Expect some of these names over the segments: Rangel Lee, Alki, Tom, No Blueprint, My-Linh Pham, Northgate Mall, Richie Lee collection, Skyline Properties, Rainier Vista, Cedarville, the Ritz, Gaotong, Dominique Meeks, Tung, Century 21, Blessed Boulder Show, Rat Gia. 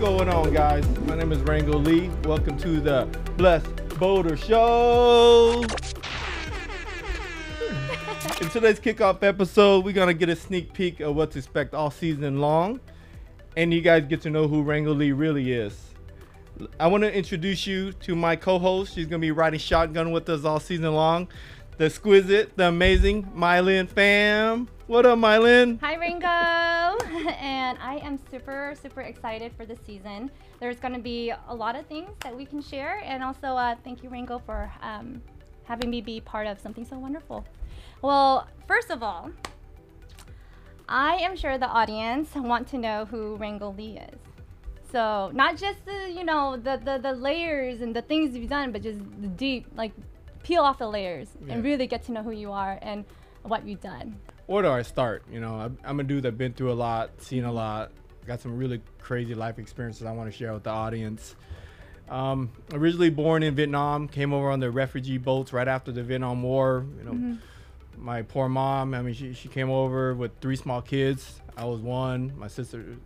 going on, guys? My name is Rangel Lee. Welcome to the Blessed Boulder Show. In today's kickoff episode, we're gonna get a sneak peek of what to expect all season long, and you guys get to know who Rangel Lee really is. I want to introduce you to my co-host. She's gonna be riding shotgun with us all season long. The exquisite, the amazing My-Linh Pham. What up, My-Linh? Hi, Rango. And I am super, super excited for this season. There's going to be a lot of things that we can share. And also, thank you, Rango, for having me be part of something so wonderful. Well, first of all, I am sure the audience want to know who Rangel Lee is. So not just the, you know, the layers and the things you've done, but just the deep, like, peel off the layers and really get to know who you are and what you've done. Where do I start? You know, I'm a dude that's been through a lot, seen a lot, got some really crazy life experiences I want to share with the audience. Originally born in Vietnam, came over on the refugee boats right after the Vietnam War. You know, my poor mom, I mean, she came over with three small kids. I was one, my sister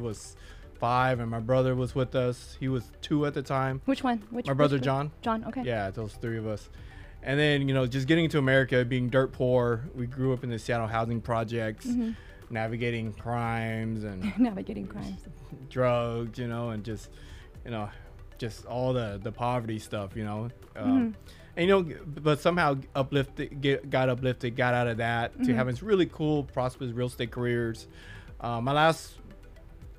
was five, and my brother was with us. He was two at the time. Which one? Which, my brother, which, John. John, okay. Yeah, those three of us. And then, you know, just getting into America, being dirt poor. We grew up in the Seattle housing projects, navigating crimes and drugs, you know, and just, you know, just all the poverty stuff, you know. And, you know, but somehow uplifted, got uplifted, got out of that to having really cool, prosperous real estate careers. My last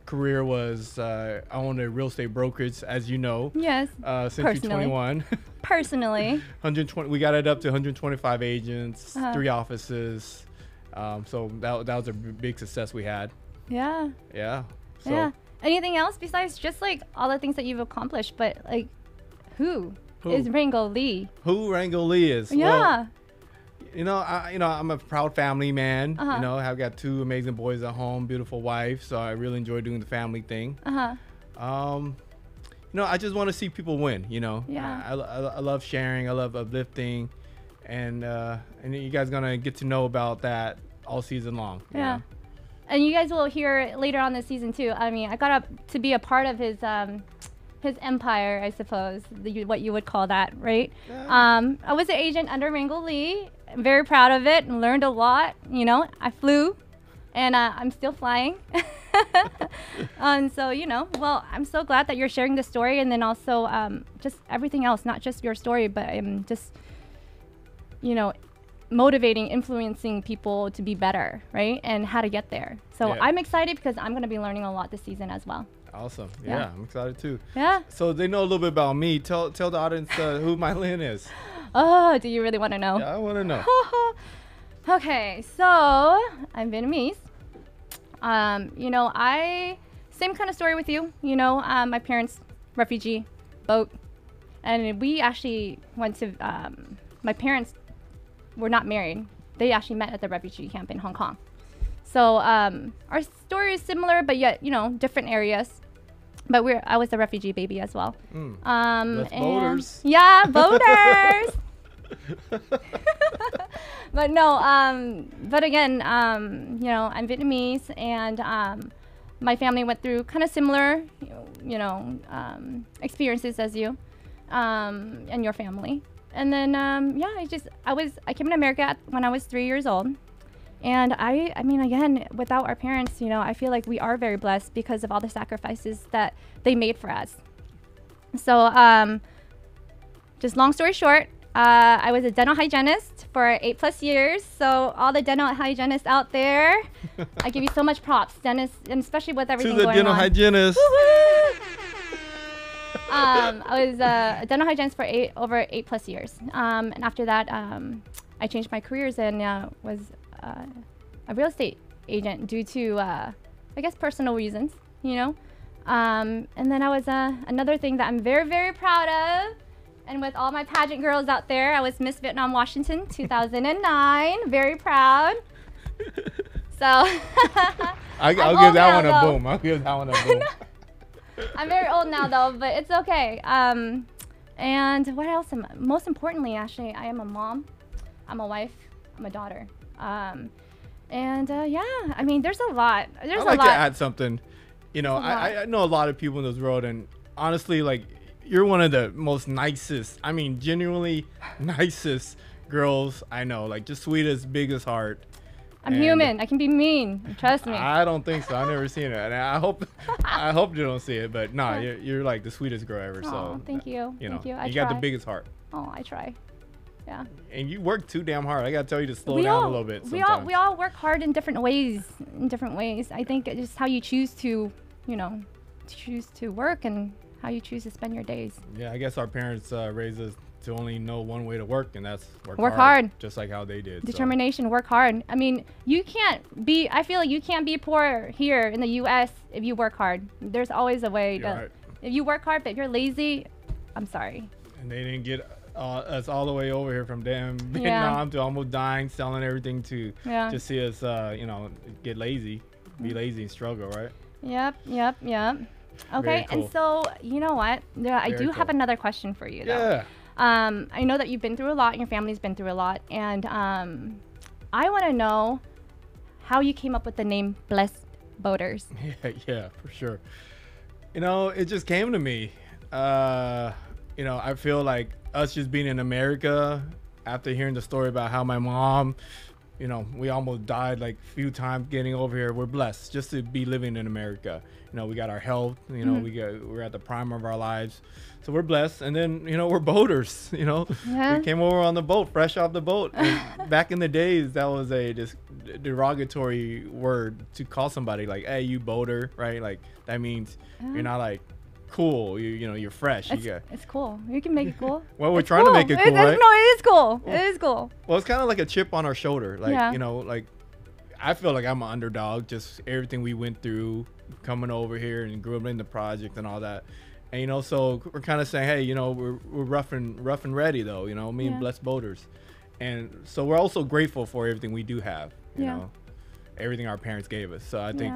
career was I owned a real estate brokerage, as you know. Yes. Century 21. Personally. 120. We got it up to 125 agents, 3 offices. So that was a big success we had. Yeah. Yeah. So. Yeah. Anything else besides just like all the things that you've accomplished, but like who is Rangel Lee? Who Rangel Lee is? Yeah. Well, you know, I'm a proud family man. You know, I've got 2 amazing boys at home, beautiful wife, so I really enjoy doing the family thing. You know, I just want to see people win, you know. Yeah. I love sharing, I love uplifting, and you guys gonna get to know about that all season long. Yeah. You know? And you guys will hear later on this season too. I mean, I got up to be a part of his empire, I suppose, what you would call that, right? Yeah. I was an agent under Rangel Lee. I'm very proud of it and learned a lot. You know, I flew, and I'm still flying. So, you know, well, I'm so glad that you're sharing the story, and then also just everything else, not just your story, but just, you know, motivating, influencing people to be better, right? And how to get there. So yeah. I'm excited because I'm going to be learning a lot this season as well. Awesome. Yeah, yeah, I'm excited too. Yeah. So they know a little bit about me. Tell the audience who My-Linh is. Oh, do you really want to know? Yeah, I want to know. Okay, so I'm Vietnamese. You know, same kind of story with you. You know, my parents, refugee, boat. And we actually went to, my parents were not married. They actually met at the refugee camp in Hong Kong. So our story is similar, but yet, you know, different areas. But I was a refugee baby as well. Voters. Yeah, voters. But no, but again, you know, I'm Vietnamese, and my family went through kind of similar, you know, experiences as you and your family. And then, yeah, I came to America when I was 3 years old. And I mean, again, without our parents, you know, I feel like we are very blessed because of all the sacrifices that they made for us. So just long story short, I was a dental hygienist for 8+ years. So all the dental hygienists out there, I give you so much props, dentists, and especially with everything going on. To the dental hygienist. I was a dental hygienist for over 8+ years. And after that, I changed my careers and was a real estate agent due to, I guess, personal reasons, you know. And then I was another thing that I'm very, very proud of. And with all my pageant girls out there, I was Miss Vietnam Washington 2009. Very proud. So I'll give that one a boom. I'll give that one a boom. I'm very old now, though, but it's okay. And what else? Most importantly, actually, I am a mom. I'm a wife. I'm a daughter. Yeah, I mean, there's a lot. I'd like to add something. You know, I know a lot of people in this world, and honestly, like, you're one of the most nicest, I mean, genuinely nicest girls I know. Like, just sweetest, biggest heart. I'm human. I can be mean. Trust me. I don't think so. I've never seen it, and I hope you don't see it. But no, you're like the sweetest girl ever. Oh, so thank you. You know, thank you. I got the biggest heart. Oh, I try. Yeah. And you work too damn hard. I gotta tell you to slow down a little bit. We all work hard in different ways. I think it's just how you choose to, you know, choose to work and how you choose to spend your days. Yeah, I guess our parents raised us to only know one way to work, and that's work hard, just like how they did. Determination, so. Work hard. I mean, you can't be, I feel like you can't be poor here in the US if you work hard. There's always a way to, if you work hard, but if you're lazy, I'm sorry. And they didn't get us all the way over here from Vietnam to almost dying, selling everything to see us, you know, get lazy, be lazy and struggle, right? Yep. Okay, cool. And so, you know what? I do have another question for you, though. Yeah. I know that you've been through a lot, and your family's been through a lot, and I want to know how you came up with the name Blessed Boaters. Yeah, for sure. You know, it just came to me. You know, I feel like us just being in America, after hearing the story about how my mom, you know, we almost died like a few times getting over here. We're blessed just to be living in America. You know, we got our health, you know, we're at the prime of our lives. So we're blessed. And then, you know, we're boaters, you know. Yeah. We came over on the boat, fresh off the boat. And back in the days, that was a derogatory word to call somebody like, hey, you boater, right? Like, that means you're not like cool. You know, you're fresh. It's cool. You can make it cool. Well, we're trying to make it cool, right? No, it is cool. Well, it is cool. Well, it's kind of like a chip on our shoulder. Like, you know, like, I feel like I'm an underdog. Just everything we went through, coming over here and grueling the project and all that. And, you know, so we're kind of saying, hey, you know, we're rough and ready, though, you know, me and Blessed Boaters. And so we're also grateful for everything we do have, you know, everything our parents gave us. So I think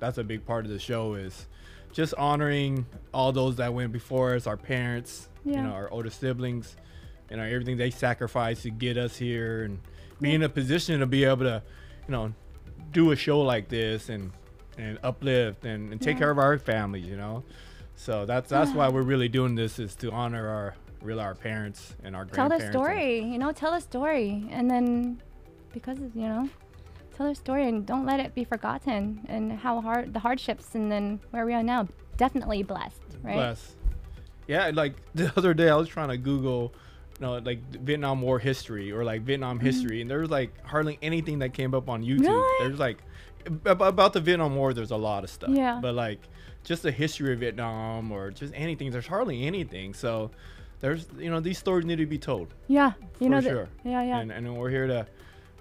that's a big part of the show is just honoring all those that went before us, our parents, you know, our older siblings, you know, everything they sacrificed to get us here and be in a position to be able to, you know, do a show like this and uplift and take care of our families, you know. So that's why we're really doing this, is to honor our parents and our grandparents. Tell the story, you know, tell the story. And then because, you know, tell their story and don't let it be forgotten, and how hard the hardships and then where we are now. Definitely blessed, right? Blessed. Yeah, like the other day I was trying to Google, you know, like Vietnam War history or like Vietnam history, and there's like hardly anything that came up on YouTube. Really? There's like, about the Vietnam War, there's a lot of stuff. Yeah. But like just the history of Vietnam or just anything, there's hardly anything. So there's, you know, these stories need to be told. Yeah. You know, sure. Yeah. And we're here to,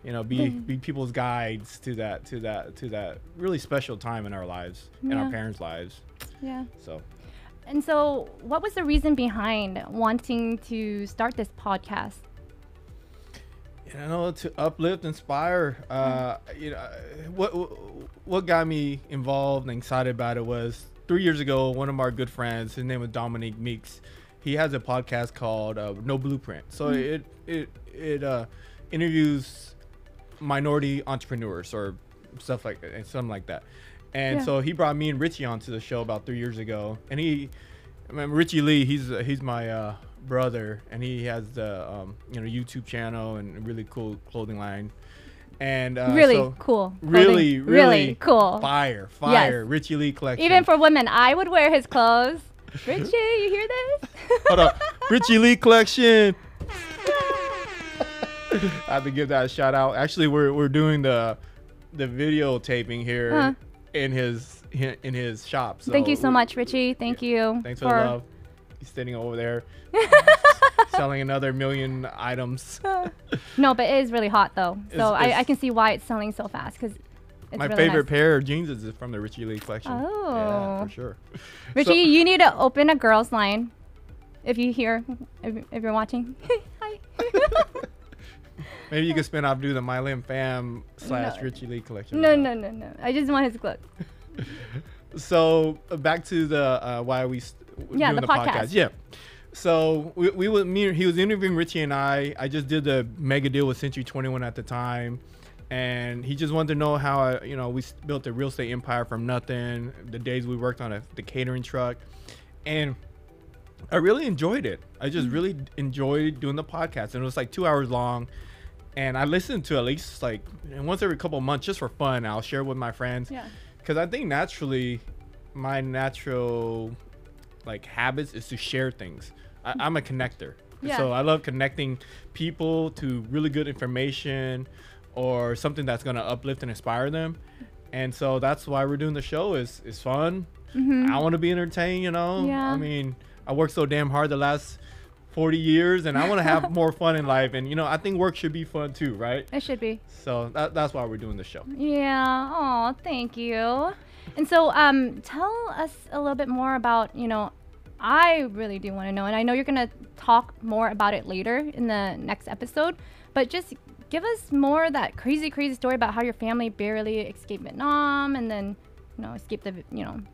you know, be people's guides to that really special time in our lives, in our parents' lives. Yeah. So. And so what was the reason behind wanting to start this podcast? You know, to uplift, inspire. You know, what got me involved and excited about it was 3 years ago, one of our good friends, his name was Dominique Meeks. He has a podcast called No Blueprint. So it interviews minority entrepreneurs or stuff like that, and something like that. And so he brought me and Richie onto the show about 3 years ago. And Richie Lee, he's my brother, and he has the you know, YouTube channel and a really cool clothing line, and really cool fire yes. Richie Lee collection. Even for women, I would wear his clothes. Richie, you hear this? Hold up, Richie Lee collection. I have to give that a shout out. Actually, we're doing the video taping here in his shop. So thank you so much, Richie. Thank you. Thanks for the love. He's sitting over there selling another million items. No, but it is really hot though. So I can see why it's selling so fast, because my really favorite pair of jeans is from the Richie Lee collection. Oh, yeah, for sure. Richie, you need to open a girls line. If you're watching, hi. Maybe you could spin off, do the My-Linh Pham / Richie Lee collection. No. I just want his clothes. So back to the why we doing the podcast. Yeah. So he was interviewing Richie, and I just did the mega deal with Century 21 at the time. And he just wanted to know how we built a real estate empire from nothing, the days we worked on the catering truck. And I really enjoyed it. I just really enjoyed doing the podcast, and it was like 2 hours long. And I listened to at least like once every couple of months just for fun. I'll share with my friends. Yeah. Because I think naturally my natural habits is to share things. I'm a connector. Yeah. So I love connecting people to really good information or something that's going to uplift and inspire them. And so that's why we're doing the show. It's fun. Mm-hmm. I want to be entertained, Yeah. I mean, I worked so damn hard the last 40 years, and I want to have more fun in life. And, I think work should be fun too, right? It should be. So that's why we're doing the show. Yeah. Oh, thank you. And so tell us a little bit more about, I really do want to know, and I know you're going to talk more about it later in the next episode, but just give us more of that crazy story about how your family barely escaped Vietnam and then escape the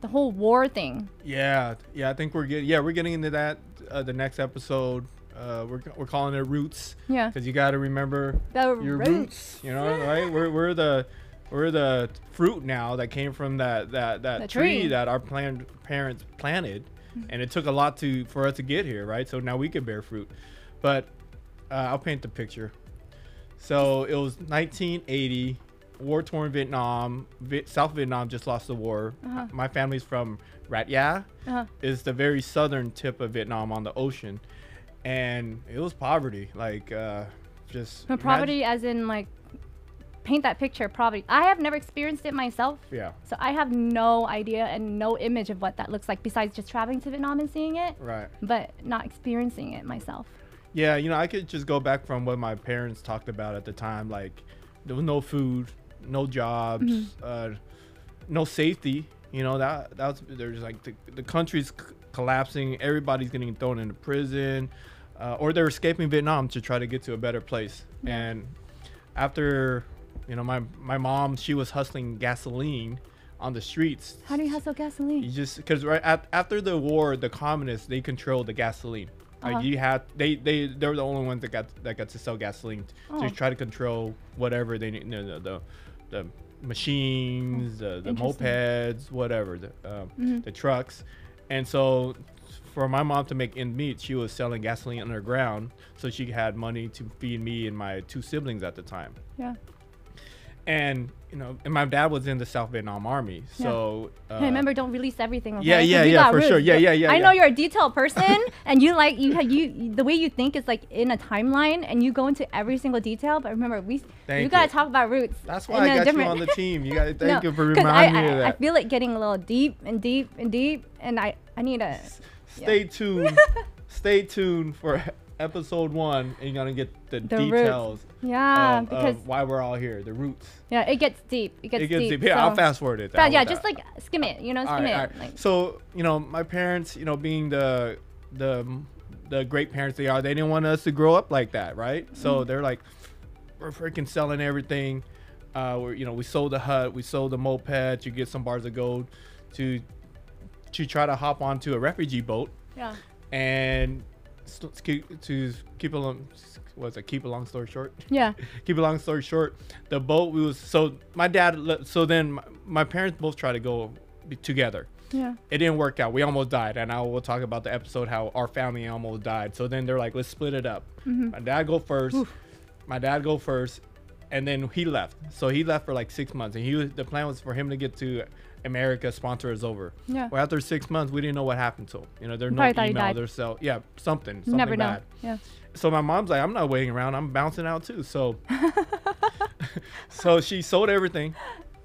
the whole war thing. Yeah, I think we're getting into that the next episode. We're calling it Roots. Yeah. Because you got to remember your roots. Right? We're the fruit now that came from that tree that our parents planted, and it took a lot for us to get here, right? So now we can bear fruit. But I'll paint the picture. So it was 1980. War-torn Vietnam. South Vietnam just lost the war. Uh-huh. My family's from Rat Gia. Uh-huh. Is the very southern tip of Vietnam on the ocean, and it was poverty. Poverty, as in paint that picture. Poverty. I have never experienced it myself. Yeah. So I have no idea and no image of what that looks like besides just traveling to Vietnam and seeing it. Right. But not experiencing it myself. Yeah, I could just go back from what my parents talked about at the time. There was no food. No jobs, no safety. There's the country's collapsing. Everybody's getting thrown into prison, or they're escaping Vietnam to try to get to a better place. Yeah. And after, my mom, she was hustling gasoline on the streets. How do you hustle gasoline? You just because right after the war, the communists, they controlled the gasoline. Uh-huh. They were the only ones that got to sell gasoline to try to control whatever they need. The machines, the mopeds, whatever, the trucks. And so for my mom to make ends meet, she was selling gasoline underground so she had money to feed me and my two siblings at the time. Yeah. And, and my dad was in the South Vietnam Army. So yeah. Hey, remember, don't release everything. Okay? Yeah, for roots. Sure. Yeah. I know you're a detailed person and you the way you think is in a timeline and you go into every single detail. But remember, you got to talk about roots. That's why I got you on the team. You got to thank you for reminding me of that. I feel it getting a little deep. And I need to stay tuned. Stay tuned for episode 1, and you're gonna get the details. Roots. Yeah, because why we're all here, the roots. Yeah, it gets deep. It gets deep. Yeah, so I'll fast forward it. Skim it. Skim it. Right. So my parents, being the great parents they are, they didn't want us to grow up like that, right? So they're like, we're freaking selling everything. We sold the hut, we sold the moped to get some bars of gold, to try to hop onto a refugee boat. Yeah, and keep a long story short. Yeah. Keep a long story short. The boat we was so my dad so then my parents both tried to go together. Yeah. It didn't work out. We almost died, and I will talk about the episode how our family almost died. So then they're like, let's split it up. Mm-hmm. My dad go first, and then he left. So he left for 6 months, and the plan was for him to get to America, sponsor is over. Yeah. Well, after 6 months, we didn't know what happened to him. There's no email, there's something never bad. Know. Yeah. So my mom's like, I'm not waiting around. I'm bouncing out too. So, so she sold everything,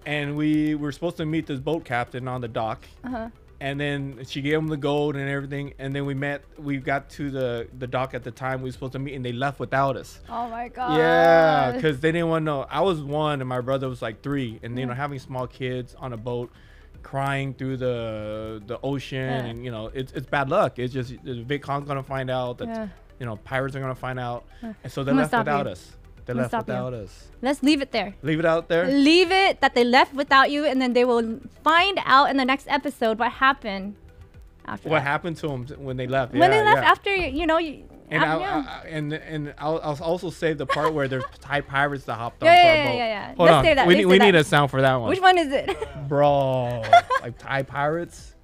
and we were supposed to meet this boat captain on the dock. Uh-huh. And then she gave him the gold and everything. And then we got to the dock at the time we were supposed to meet, and they left without us. Oh my God. Yeah, because they didn't want to know. I was 1 and my brother was 3. And, having small kids on a boat, crying through the ocean. Yeah. And, it's bad luck. It's just Vietcong's going to find out that, pirates are going to find out. Yeah. And so they left without us. They left without us. Let's leave it there. Leave it out there. Leave it that they left without you, and then they will find out in the next episode what happened after. What happened to them when they left? When they left after, And I'll also say the part where there's Thai pirates that hopped on our boat. Hold on. Say that. We need a sound for that one. Which one is it? Bro, like Thai pirates.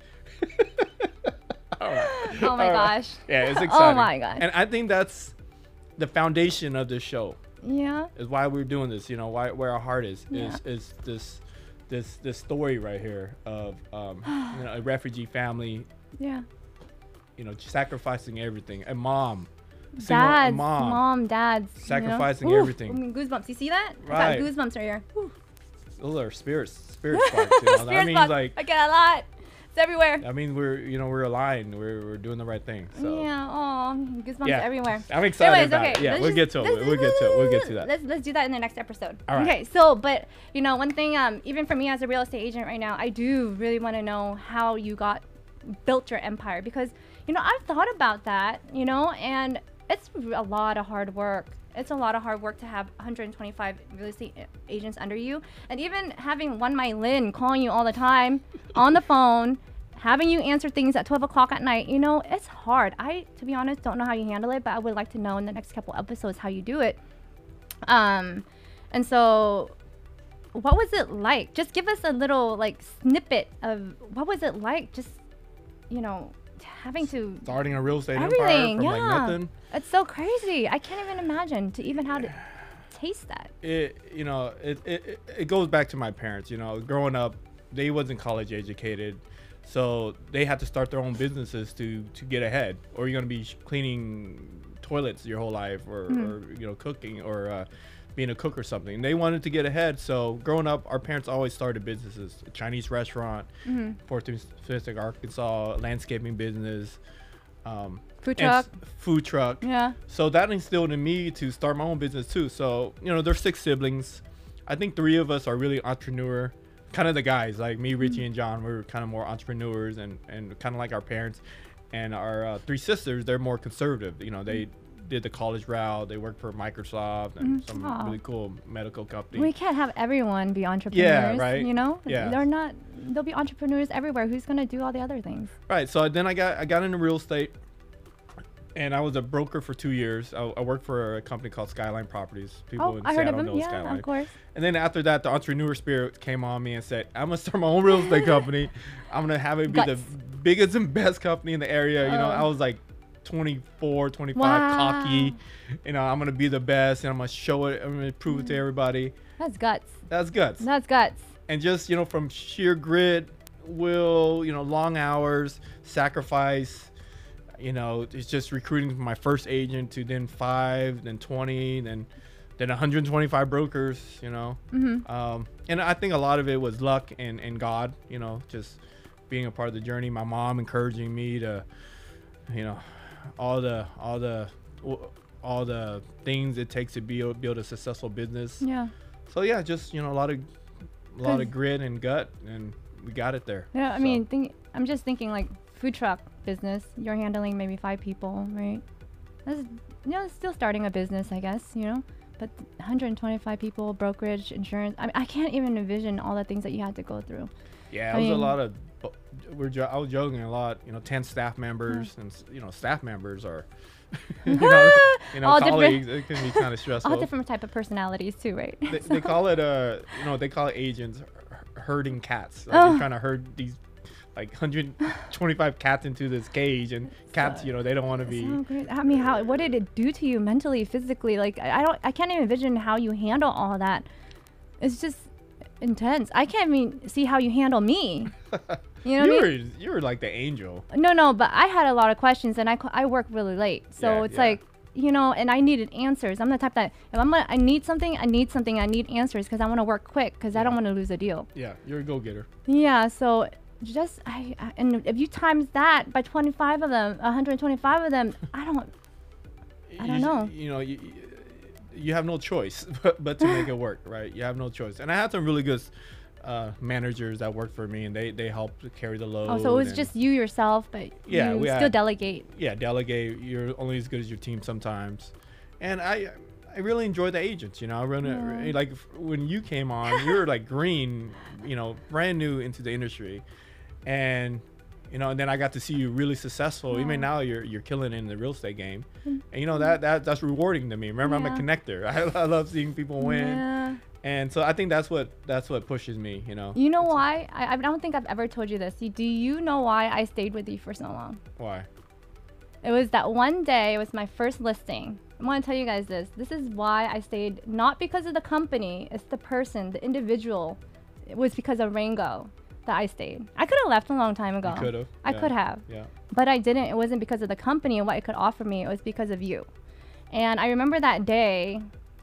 All right. Oh my gosh. Yeah, it's exciting. Oh my god. And I think that's the foundation of this show. Yeah. Is why we're doing this. You know, why where our heart is is this story right here of you know, a refugee family. Yeah. You know, sacrificing everything. A mom, dads, sacrificing everything. I mean, goosebumps. You see that? Right. I got goosebumps right here. Whew. Those are spirits sparks, you know? Spirits that means box. Like I get a lot. It's everywhere. I mean, we're aligned. We're doing the right thing. So. Yeah. Oh, goosebumps everywhere. I'm excited. Anyways, about it. Yeah, we'll get to it. We'll get to it. We'll get to that. Let's do that in the next episode. All right. Okay. So, but you know, one thing, even for me as a real estate agent right now, I do really want to know how you built your empire, because you know, I've thought about that, you know, and it's a lot of hard work. It's a lot of hard work to have 125 real estate agents under you, and even having one My-Linh calling you all the time on the phone, having you answer things at 12 o'clock at night. You know, it's hard. I, to be honest, don't know how you handle it, but I would like to know in the next couple episodes how you do it. And so what was it like? Just give us a little like snippet of what was it like, just, you know, having to starting a real estate empire from like nothing. It's so crazy. I can't even imagine to even how to taste that. It, you know, it goes back to my parents. You know, growing up, they wasn't college educated, so they had to start their own businesses to get ahead. Or you're gonna be cleaning toilets your whole life, or you know, cooking, or being a cook or something. And they wanted to get ahead, so growing up, our parents always started businesses. A Chinese restaurant, Fort Smith, Arkansas, landscaping business, food truck. Yeah. So that instilled in me to start my own business too. So you know, there's 6 siblings. I think 3 of us are really entrepreneur, kind of the guys like me, Richie and John. We're kind of more entrepreneurs and kind of like our parents. And our 3 sisters, they're more conservative. You know, they did the college route. They worked for Microsoft and some really cool medical company. We can't have everyone be entrepreneurs. Yeah, right. You know, they're not. There'll be entrepreneurs everywhere. Who's gonna do all the other things? Right. So then I got into real estate, and I was a broker for 2 years. I worked for a company called Skyline Properties. People in Seattle know Skyline. Of course. And then after that, the entrepreneur spirit came on me and said, "I'm gonna start my own real estate company. I'm gonna have it be the biggest and best company in the area." You know, I was like 24, 25, cocky. You know, I'm gonna be the best, and I'm gonna show it. I'm gonna prove it to everybody. That's guts. That's guts. That's guts. And just, you know, from sheer grit, will, you know, long hours, sacrifice. You know, it's just recruiting from my first agent to then 5, then 20, then 125 brokers. You know, and I think a lot of it was luck and God. You know, just being a part of the journey. My mom encouraging me to, you know, all the things it takes to build a successful business. Yeah. So yeah, just, you know, a lot of grit and gut, and we got it there. Yeah, I mean, I'm just thinking like food truck business. You're handling maybe 5 people, right? That's, you know, still starting a business, I guess. You know, but 125 people, brokerage, insurance. I mean, I can't even envision all the things that you had to go through. Yeah, it was a lot of. I was juggling a lot, you know, 10 staff members, and you know, staff members are, you know, colleagues. It can be kind of stressful. All different type of personalities too, right? They call it, you know, they call it agents herding cats. Like you're trying to herd these like 125 cats into this cage, and cats, you know, they don't want to be. I mean, what did it do to you mentally, physically? Like I can't even envision how you handle all that. It's just intense. I can't even see how you handle me. You know, you were like the angel. No, but I had a lot of questions, and I work really late, so it's like, you know, and I needed answers. I'm the type that if I need something, I need answers, because I want to work quick, because I don't want to lose a deal. Yeah, you're a go-getter. Yeah, so just and if you times that by 25 of them, 125 of them, I don't know. You know, you have no choice but to make it work, right? You have no choice. And I had some really good managers that worked for me, and they helped carry the load. Oh, so it was just you yourself, but yeah, we still delegate. Yeah, delegate. You're only as good as your team sometimes. And I really enjoy the agents. You know, I really, like when you came on, you were like green, you know, brand new into the industry, and you know, and then I got to see you really successful. Even now you're killing in the real estate game, and you know that's rewarding to me. Remember, I'm a connector. I love seeing people win, and so I think that's what pushes me. You know. You know why? I don't think I've ever told you this. Do you know why I stayed with you for so long? Why? It was that one day. It was my first listing. I want to tell you guys this. This is why I stayed, not because of the company. It's the person, the individual. It was because of Rangel that I stayed. I could have left a long time ago. You could have. I could have. Yeah. But I didn't. It wasn't because of the company and what it could offer me. It was because of you. And I remember that day,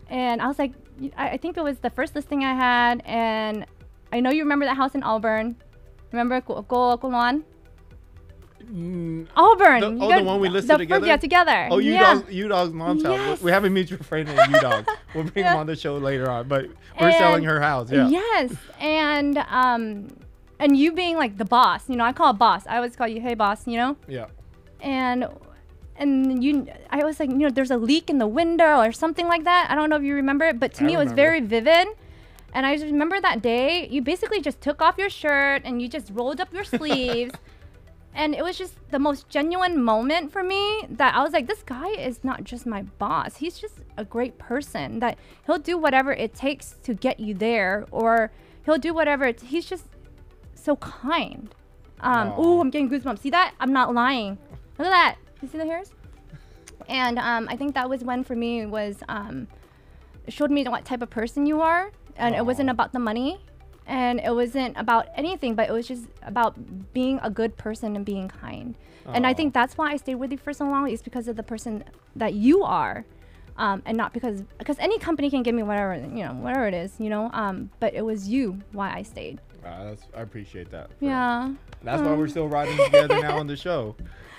and I was like, I think it was the first listing I had, and I know you remember that house in Auburn. Remember Koloan? Auburn. The one we listed together? Yeah, together. Oh, U-Dog's mom's house. We have a mutual friend named U-Dog. We'll bring him on the show later on, but we're selling her house. Yeah. Yes. And you being like the boss, you know, I call boss. I always call you, hey, boss, you know? Yeah. And you, I was like, you know, there's a leak in the window or something like that. I don't know if you remember it, but to me, it was very vivid. And I just remember that day, you basically just took off your shirt and you just rolled up your sleeves. And it was just the most genuine moment for me that I was like, this guy is not just my boss. He's just a great person that he'll do whatever it takes to get you there, or he'll do whatever. He's just so kind. Oh, I'm getting goosebumps. See that? I'm not lying. Look at that. You see the hairs? And I think that was when for me was showed me what type of person you are. And it wasn't about the money. And it wasn't about anything, but it was just about being a good person and being kind. And I think that's why I stayed with you for so long, is because of the person that you are, and not because any company can give me whatever, you know, whatever it is, you know. But it was you why I stayed. I appreciate that. Yeah. That's why we're still riding together now on the show.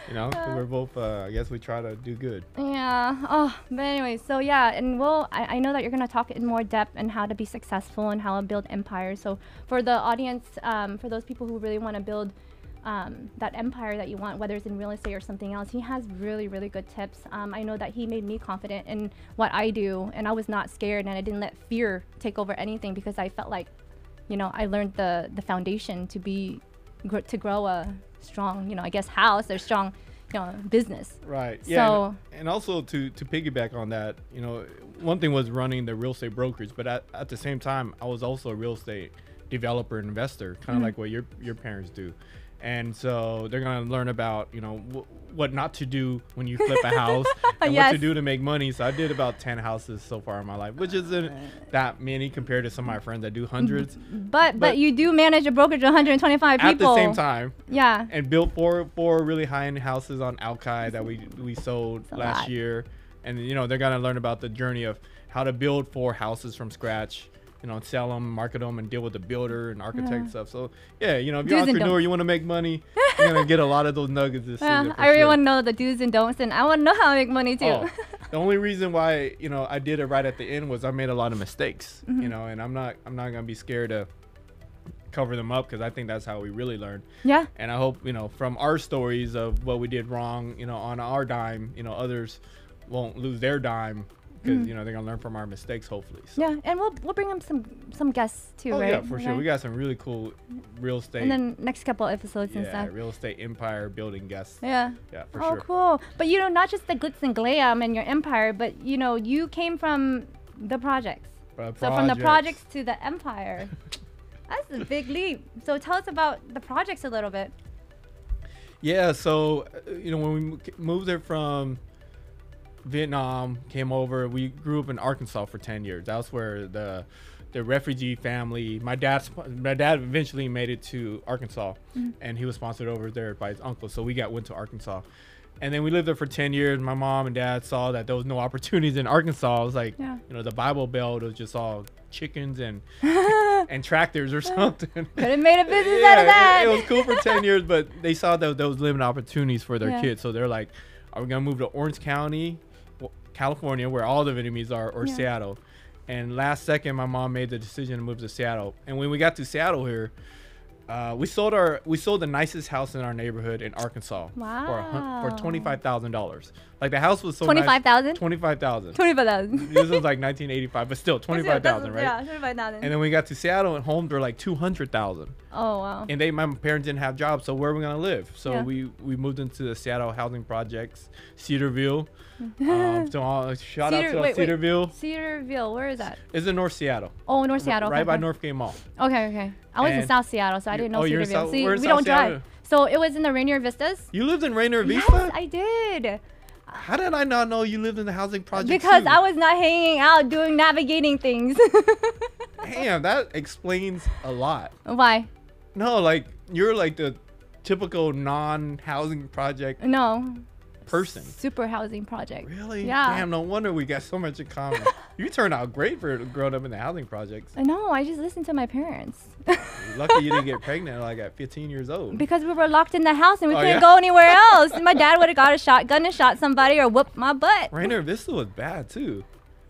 You know, we're both, I guess we try to do good. Yeah. Oh, but anyway, so yeah, and we'll, I know that you're going to talk in more depth on how to be successful and how to build empire. So for the audience, for those people who really want to build that empire that you want, whether it's in real estate or something else, he has really, really good tips. I know that he made me confident in what I do, and I was not scared, and I didn't let fear take over anything, because I felt like, you know, I learned the foundation to be, to grow a strong, you know, I guess house or strong, you know, business. Right. Yeah. So, and also to piggyback on that, you know, one thing was running the real estate brokerage, but at the same time, I was also a real estate developer and investor, kind of like what your parents do. And so they're going to learn about, you know, what not to do when you flip a house and what to do to make money. So I did about 10 houses so far in my life, which isn't that many compared to some of my friends that do hundreds. But you do manage a brokerage of 125 people. At the same time. Yeah. And built four really high-end houses on Alki that we sold last year. And, you know, they're going to learn about the journey of how to build four houses from scratch. You know, sell them, market them, and deal with the builder and architect stuff. So, yeah, you know, if you're an entrepreneur, you want to make money, you're going to get a lot of those nuggets this season. I really want to know the do's and don'ts, and I want to know how to make money, too. Oh, the only reason why, you know, I did it right at the end was I made a lot of mistakes, you know, and I'm not going to be scared to cover them up, because I think that's how we really learn. Yeah. And I hope, you know, from our stories of what we did wrong, you know, on our dime, you know, others won't lose their dime, because you know, they're gonna learn from our mistakes, hopefully. So. Yeah, and we'll bring them some guests too, right? Yeah, for sure. We got some really cool real estate. And then next couple episodes and stuff. Yeah, real estate empire building guests. Yeah. Yeah, for sure. Oh, cool. But you know, not just the glitz and glam and your empire, but you know, you came from the projects. So from the projects to the empire, that's a big leap. So tell us about the projects a little bit. Yeah. So you know, when we moved there from Vietnam, came over, we grew up in Arkansas for 10 years. That's where the refugee family, my dad eventually made it to Arkansas, and he was sponsored over there by his uncle, so we went to Arkansas, and then we lived there for 10 years. My mom and dad saw that there was no opportunities in Arkansas. It was like, you know, the Bible Belt was just all chickens and and tractors or something. Could have made a business out of that. It was cool for 10 years, but they saw that there was limited opportunities for their kids, so they're like, are we gonna move to Orange County, California, where all the Vietnamese are, or Seattle? And last second, my mom made the decision to move to Seattle. And when we got to Seattle here, We sold the nicest house in our neighborhood in Arkansas. Wow. For $25,000. Like the house was so 25,000. 25,000. 25,000. This was like 1985, but still 25,000, right? Yeah, 25,000. And then we got to Seattle, and homes were like 200,000. Oh wow. And my parents didn't have jobs, so where are we gonna live? So we moved into the Seattle housing projects, Cedarville. Shout out to Cedarville. Cedarville, where is that? It's in North Seattle. Oh, North Seattle. Right by Northgate Mall. Okay, okay. I was in South Seattle, so I didn't know Cedarville. See, we don't drive. So it was in the Rainier Vistas. You lived in Rainier Vista? Yes, I did. How did I not know you lived in the housing project? Because I was not hanging out doing navigating things. Damn, that explains a lot. Why? No, like you're like the typical non-housing project. No. Person. Super housing project. Really? Yeah. Damn, no wonder we got so much in common. You turned out great for growing up in the housing projects. I know. I just listened to my parents. Lucky you didn't get pregnant like at 15 years old. Because we were locked in the house and we couldn't go anywhere else. And my dad would have got a shotgun and shot somebody or whooped my butt. Rainier Vista was bad too.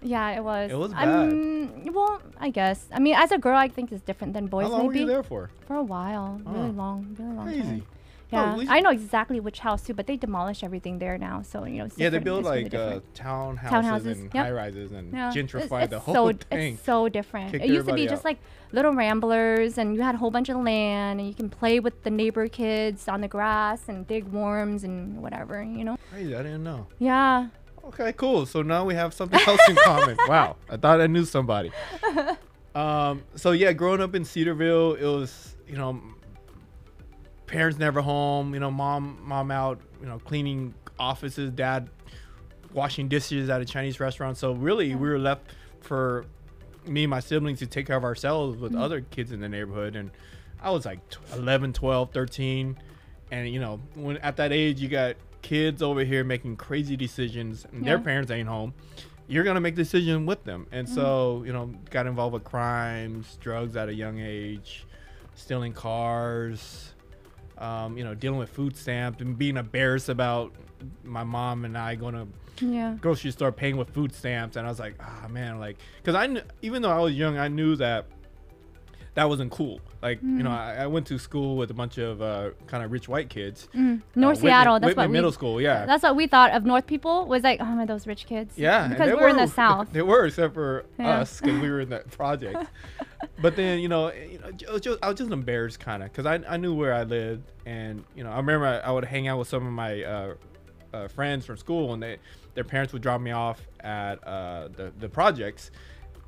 Yeah, it was. It was bad. Well, I guess. I mean, as a girl, I think it's different than boys. How long were you there for? For a while. Oh. Really long. Crazy. Time. Yeah, oh, I know exactly which house too, but they demolished everything there now. So yeah, they build like townhouses and high rises and gentrify the whole thing. It's so different. It used to be just like little ramblers, and you had a whole bunch of land, and you can play with the neighbor kids on the grass and dig worms and whatever. You know. Crazy, I didn't know. Yeah. Okay, cool. So now we have something else in common. Wow, I thought I knew somebody. So yeah, growing up in Cedarville, it was parents never home, mom out, cleaning offices, dad washing dishes at a Chinese restaurant. So really we were left, for me and my siblings, to take care of ourselves with other kids in the neighborhood. And I was like 11, 12, 13. And when at that age you got kids over here making crazy decisions and their parents ain't home, you're going to make decisions with them. And so, got involved with crimes, drugs at a young age, stealing cars, dealing with food stamps and being embarrassed about my mom and I going to grocery store paying with food stamps. And I was like, man, because even though I was young, I knew that that wasn't cool. I went to school with a bunch of kind of rich white kids. North Seattle, that's what middle school, that's what we thought of North people, was like, oh my, those rich kids. Yeah, because we were in the South. They were, except for us, because we were in that project. But then, I was just embarrassed kind of, because I knew where I lived. And, I remember I would hang out with some of my friends from school, and their parents would drop me off at the projects.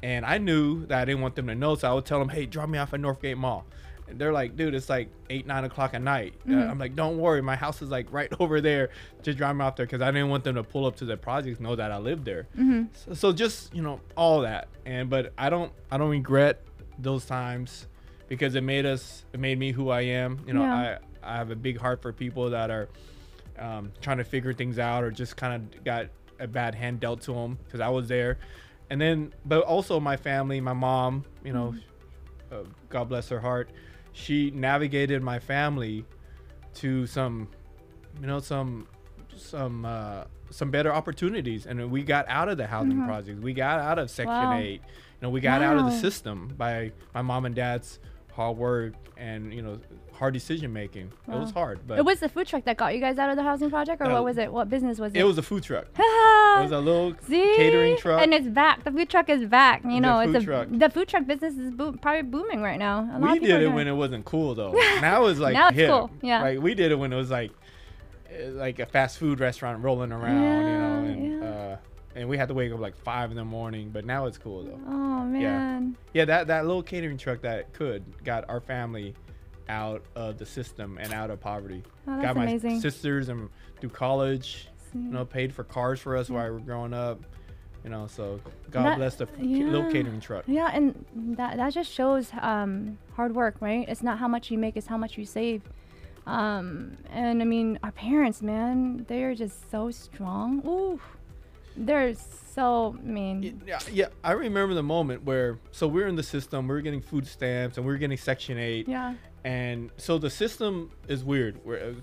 And I knew that I didn't want them to know, so I would tell them, hey, drop me off at Northgate Mall. And they're like, dude, it's like 8, 9 o'clock at night. I'm like, don't worry, my house is like right over there. Just drop me off there, because I didn't want them to pull up to the projects, know that I lived there. So just, all that. But I don't regret those times, because it made me who I am. I have a big heart for people that are trying to figure things out, or just kind of got a bad hand dealt to them, because I was there. And then, but also my family, my mom, God bless her heart, she navigated my family to some better opportunities. And we got out of the housing projects. We got out of Section 8. We got out of the system by my mom and dad's hard work and, hard decision making. It was hard. But it was the food truck that got you guys out of the housing project, or what was it? What business was it? It was a food truck. It was a little catering truck. And it's back. The food truck is back. The food truck business is probably booming right now. We did it when it wasn't cool though. Now it's like now it's hip. Cool. Yeah. Like we did it when it was like a fast food restaurant rolling around, and we had to wake up like 5 in the morning, but now it's cool though. Oh man. Yeah, that little catering truck that got our family out of the system and out of poverty. Oh, that's amazing. Got my sisters and through college, paid for cars for us while we were growing up. So God bless the little catering truck. Yeah, and that just shows hard work, right? It's not how much you make, it's how much you save. And I mean, our parents, man, they're just so strong. Ooh. They're so mean. Yeah, I remember the moment where, so we're in the system, we're getting food stamps and we're getting Section 8. Yeah. And so the system is weird, where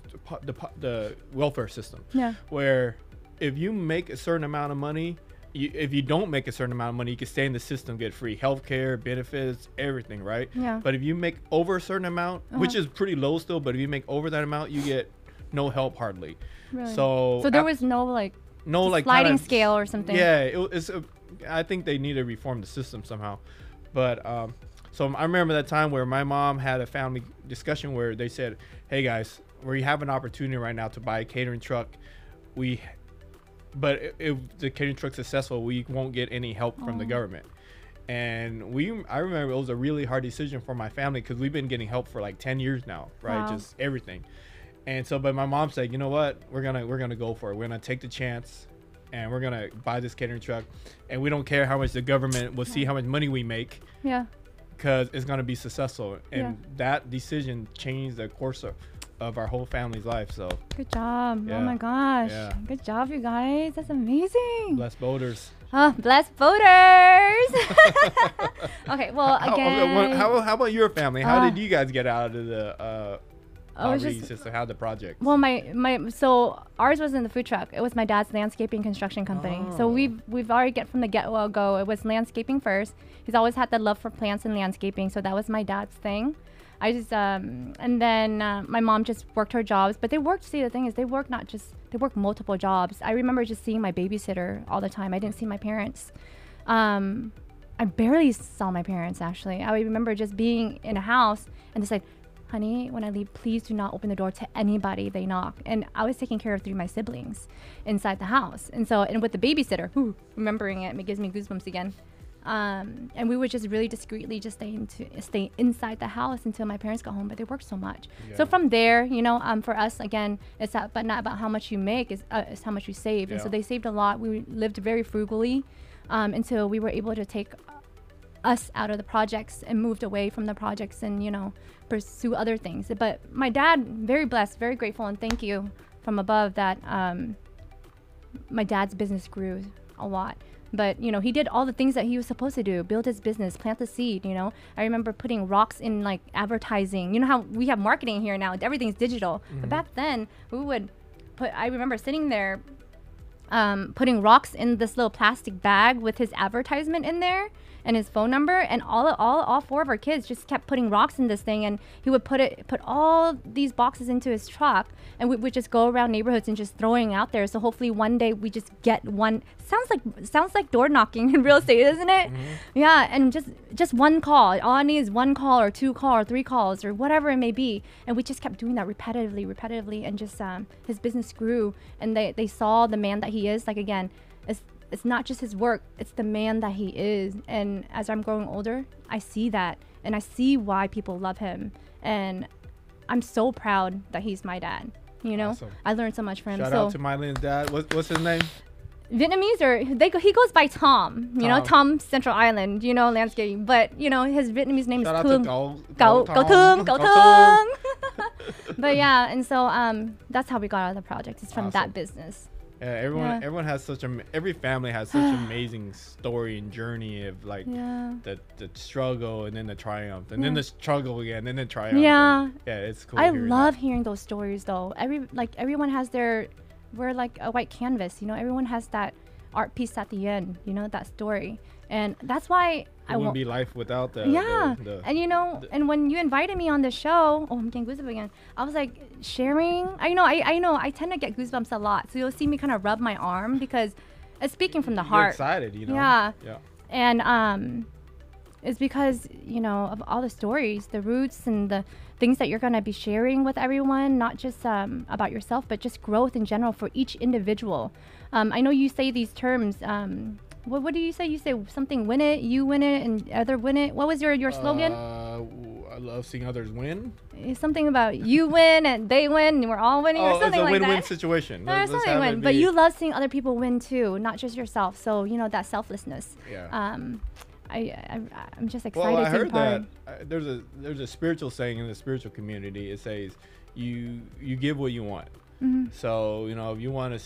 the welfare system. Yeah. Where if you make a certain amount of money, if you don't make a certain amount of money, you can stay in the system, get free healthcare, benefits, everything, right? Yeah. But if you make over a certain amount, which is pretty low still, but if you make over that amount, you get no help hardly. Really? So there was no like sliding scale or something. Yeah, I think they need to reform the system somehow. But so I remember that time where my mom had a family discussion where they said, "Hey guys, we have an opportunity right now to buy a catering truck. But if the catering truck's successful, we won't get any help from the government." And I remember it was a really hard decision for my family because we've been getting help for like 10 years now, right? Wow. Just everything. And so, but my mom said, "You know what? We're gonna go for it. We're gonna take the chance, and we're gonna buy this catering truck, and we don't care how much the government will see how much money we make." Yeah. Because it's gonna be successful, and that decision changed the course of our whole family's life. So good job. Yeah. Oh my gosh. Yeah. Good job, you guys. That's amazing. Blessed Boulders. Oh, blessed voters. Okay, well, again, how about your family? How did you guys get out of the system? How the project? Well, so ours wasn't the food truck. It was my dad's landscaping construction company. So we've already from the get-go. It was landscaping first. He's always had the love for plants and landscaping, so that was my dad's thing. I just and then my mom just worked her jobs, but they worked. See, the thing is, they worked multiple jobs. I remember just seeing my babysitter all the time. I didn't see my parents. I barely saw my parents actually. I remember just being in a house and just like, "Honey, when I leave, please do not open the door to anybody." They knock, and I was taking care of 3 of my siblings inside the house, and with the babysitter. Remembering it gives me goosebumps again. And we would just really discreetly just stay inside the house until my parents got home, but they worked so much. Yeah. So from there, for us, again, it's not about how much you make, it's how much you save. Yeah. And so they saved a lot. We lived very frugally until we were able to take us out of the projects and moved away from the projects and, pursue other things. But my dad, very blessed, very grateful, and thank you from above that my dad's business grew a lot. But, he did all the things that he was supposed to do, build his business, plant the seed, I remember putting rocks in, like, advertising. You know how we have marketing here now. Everything's digital. Mm-hmm. But back then, I remember sitting there putting rocks in this little plastic bag with his advertisement in there and his phone number. And all 4 of our kids just kept putting rocks in this thing. And he would put all these boxes into his truck. And we would just go around neighborhoods and just throwing out there. So hopefully one day we just get one. Sounds like door knocking in real estate, isn't it? Mm-hmm. Yeah. And just one call. All I need is one call or 2 calls or 3 calls or whatever it may be. And we just kept doing that repetitively. And just his business grew. And they saw the man that he is. Like, again, it's not just his work, it's the man that he is. And as I'm growing older, I see that, and I see why people love him, and I'm so proud that he's my dad. Awesome. I learned so much from him. Shout out to My-Lin's dad. What's his name? Vietnamese, or he goes by Tom. Tom Central Island. Landscaping, but his Vietnamese name is Tung. Gaotong. Gaotong. But yeah, and so that's how we got out of the project. It's from that business. Yeah, everyone has every family has such amazing story and journey of the struggle and then the triumph and then the struggle again and then the triumph. Yeah. Yeah, it's cool. I love hearing those stories though. Everyone has we're like a white canvas, everyone has that art piece at the end, that story. And that's why it wouldn't be life without that. Yeah. And when you invited me on the show, I'm getting goosebumps again. I was like, sharing. I tend to get goosebumps a lot. So you'll see me kind of rub my arm because it's speaking from the heart. You're excited, Yeah. Yeah. And it's because, of all the stories, the roots and the things that you're going to be sharing with everyone, not just about yourself, but just growth in general for each individual. I know you say these terms, what do you say? You say something, win it, you win it, and other win it. What was your slogan? I love seeing others win. It's something about you win and they win and we're all winning or something like that. It's a win-win situation. But you love seeing other people win too, not just yourself. So, that selflessness. Yeah. I'm just excited. Well, I heard that there's a spiritual saying in the spiritual community. It says, you give what you want. Mm-hmm. So, if you want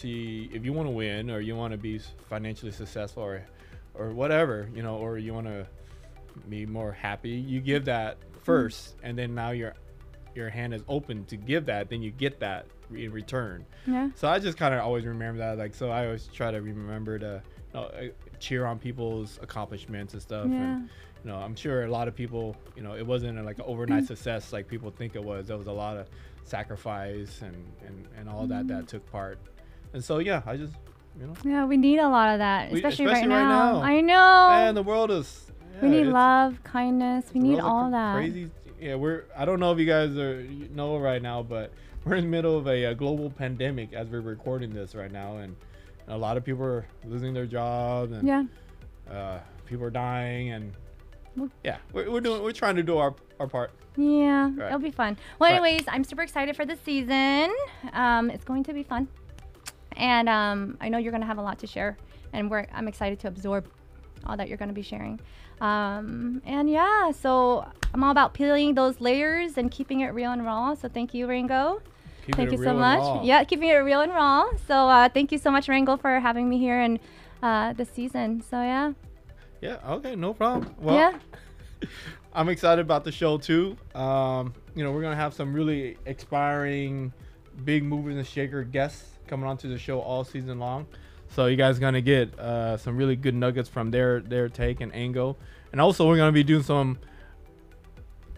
to win or you want to be financially successful or whatever, or you want to be more happy, you give that first. Mm-hmm. And then now you're your hand is open to give that, then you get that in return. Yeah. So I just kind of always remember that. Like, so I always try to remember to, you know, cheer on people's accomplishments and stuff. Yeah. And, you know, I'm sure a lot of people, you know, it wasn't like an overnight success like people think it was. There was a lot of sacrifice and all that took part. And so, yeah, I just, you know. Yeah, we need a lot of that, especially right now. I know. And the world is. Yeah, we need love, kindness. We need all that. Crazy. Yeah, we're. I don't know if you guys know right now, but we're in the middle of a global pandemic as we're recording this right now, and a lot of people are losing their jobs, and people are dying, and we're trying to do our part. Yeah, right. It'll be fun. Well, anyways, I'm super excited for this season. It's going to be fun, and I know you're going to have a lot to share, and I'm excited to absorb all that you're going to be sharing. And yeah, so I'm all about peeling those layers and keeping it real and raw. So thank you, Rangel. Thank you so much. Yeah, keeping it real and raw. So thank you so much, Rangel, for having me here and this season. So yeah. Yeah, okay, no problem. Well, yeah. I'm excited about the show too. You know, we're going to have some really inspiring big movers and shaker guests coming onto the show all season long. So you guys are going to get some really good nuggets from their take and angle. And also we're going to be doing some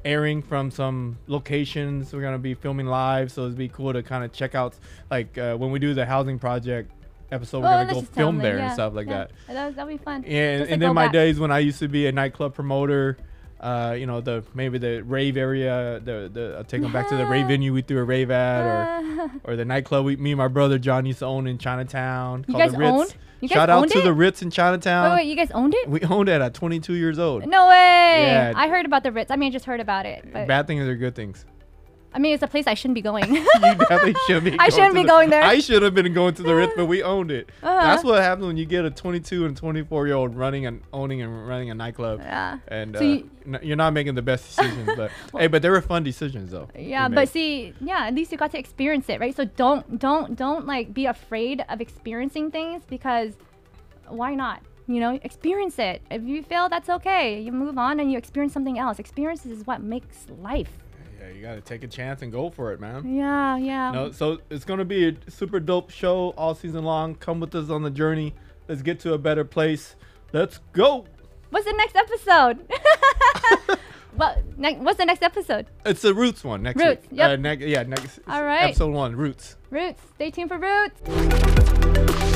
airing from some locations. We're going to be filming live. So it'd be cool to kind of check out, like when we do the housing project episode, we're going to go film there and stuff like that. That'll be fun. And then my days when I used to be a nightclub promoter, you know, maybe the rave area, I'll take them back to the rave venue we threw a rave at, or the nightclub me and my brother John used to own in Chinatown. You guys owned? Shout out to the Ritz in Chinatown. Wait, you guys owned it? We owned it at 22 years old. No way. Yeah. I heard about the Ritz. I mean, I just heard about it. But bad things are good things. I mean, it's a place I shouldn't be going. You definitely should be. I shouldn't be going there. I should have been going to the Ritz, but we owned it. That's what happens when you get a 22 and 24-year-old owning and running a nightclub. Yeah. And so you're not making the best decisions, but hey, but they were fun decisions though. Yeah, but see, yeah, at least you got to experience it, right? So don't like be afraid of experiencing things, because why not? You know, experience it. If you fail, that's okay. You move on and you experience something else. Experiences is what makes life. You gotta take a chance and go for it, man. Yeah, yeah. No, so it's gonna be a super dope show all season long. Come with us on the journey. Let's get to a better place. Let's go. What's the next episode? Well, what's the next episode? It's the Roots one next week. Roots. Yep. Next. All right. Episode 1, Roots. Stay tuned for Roots.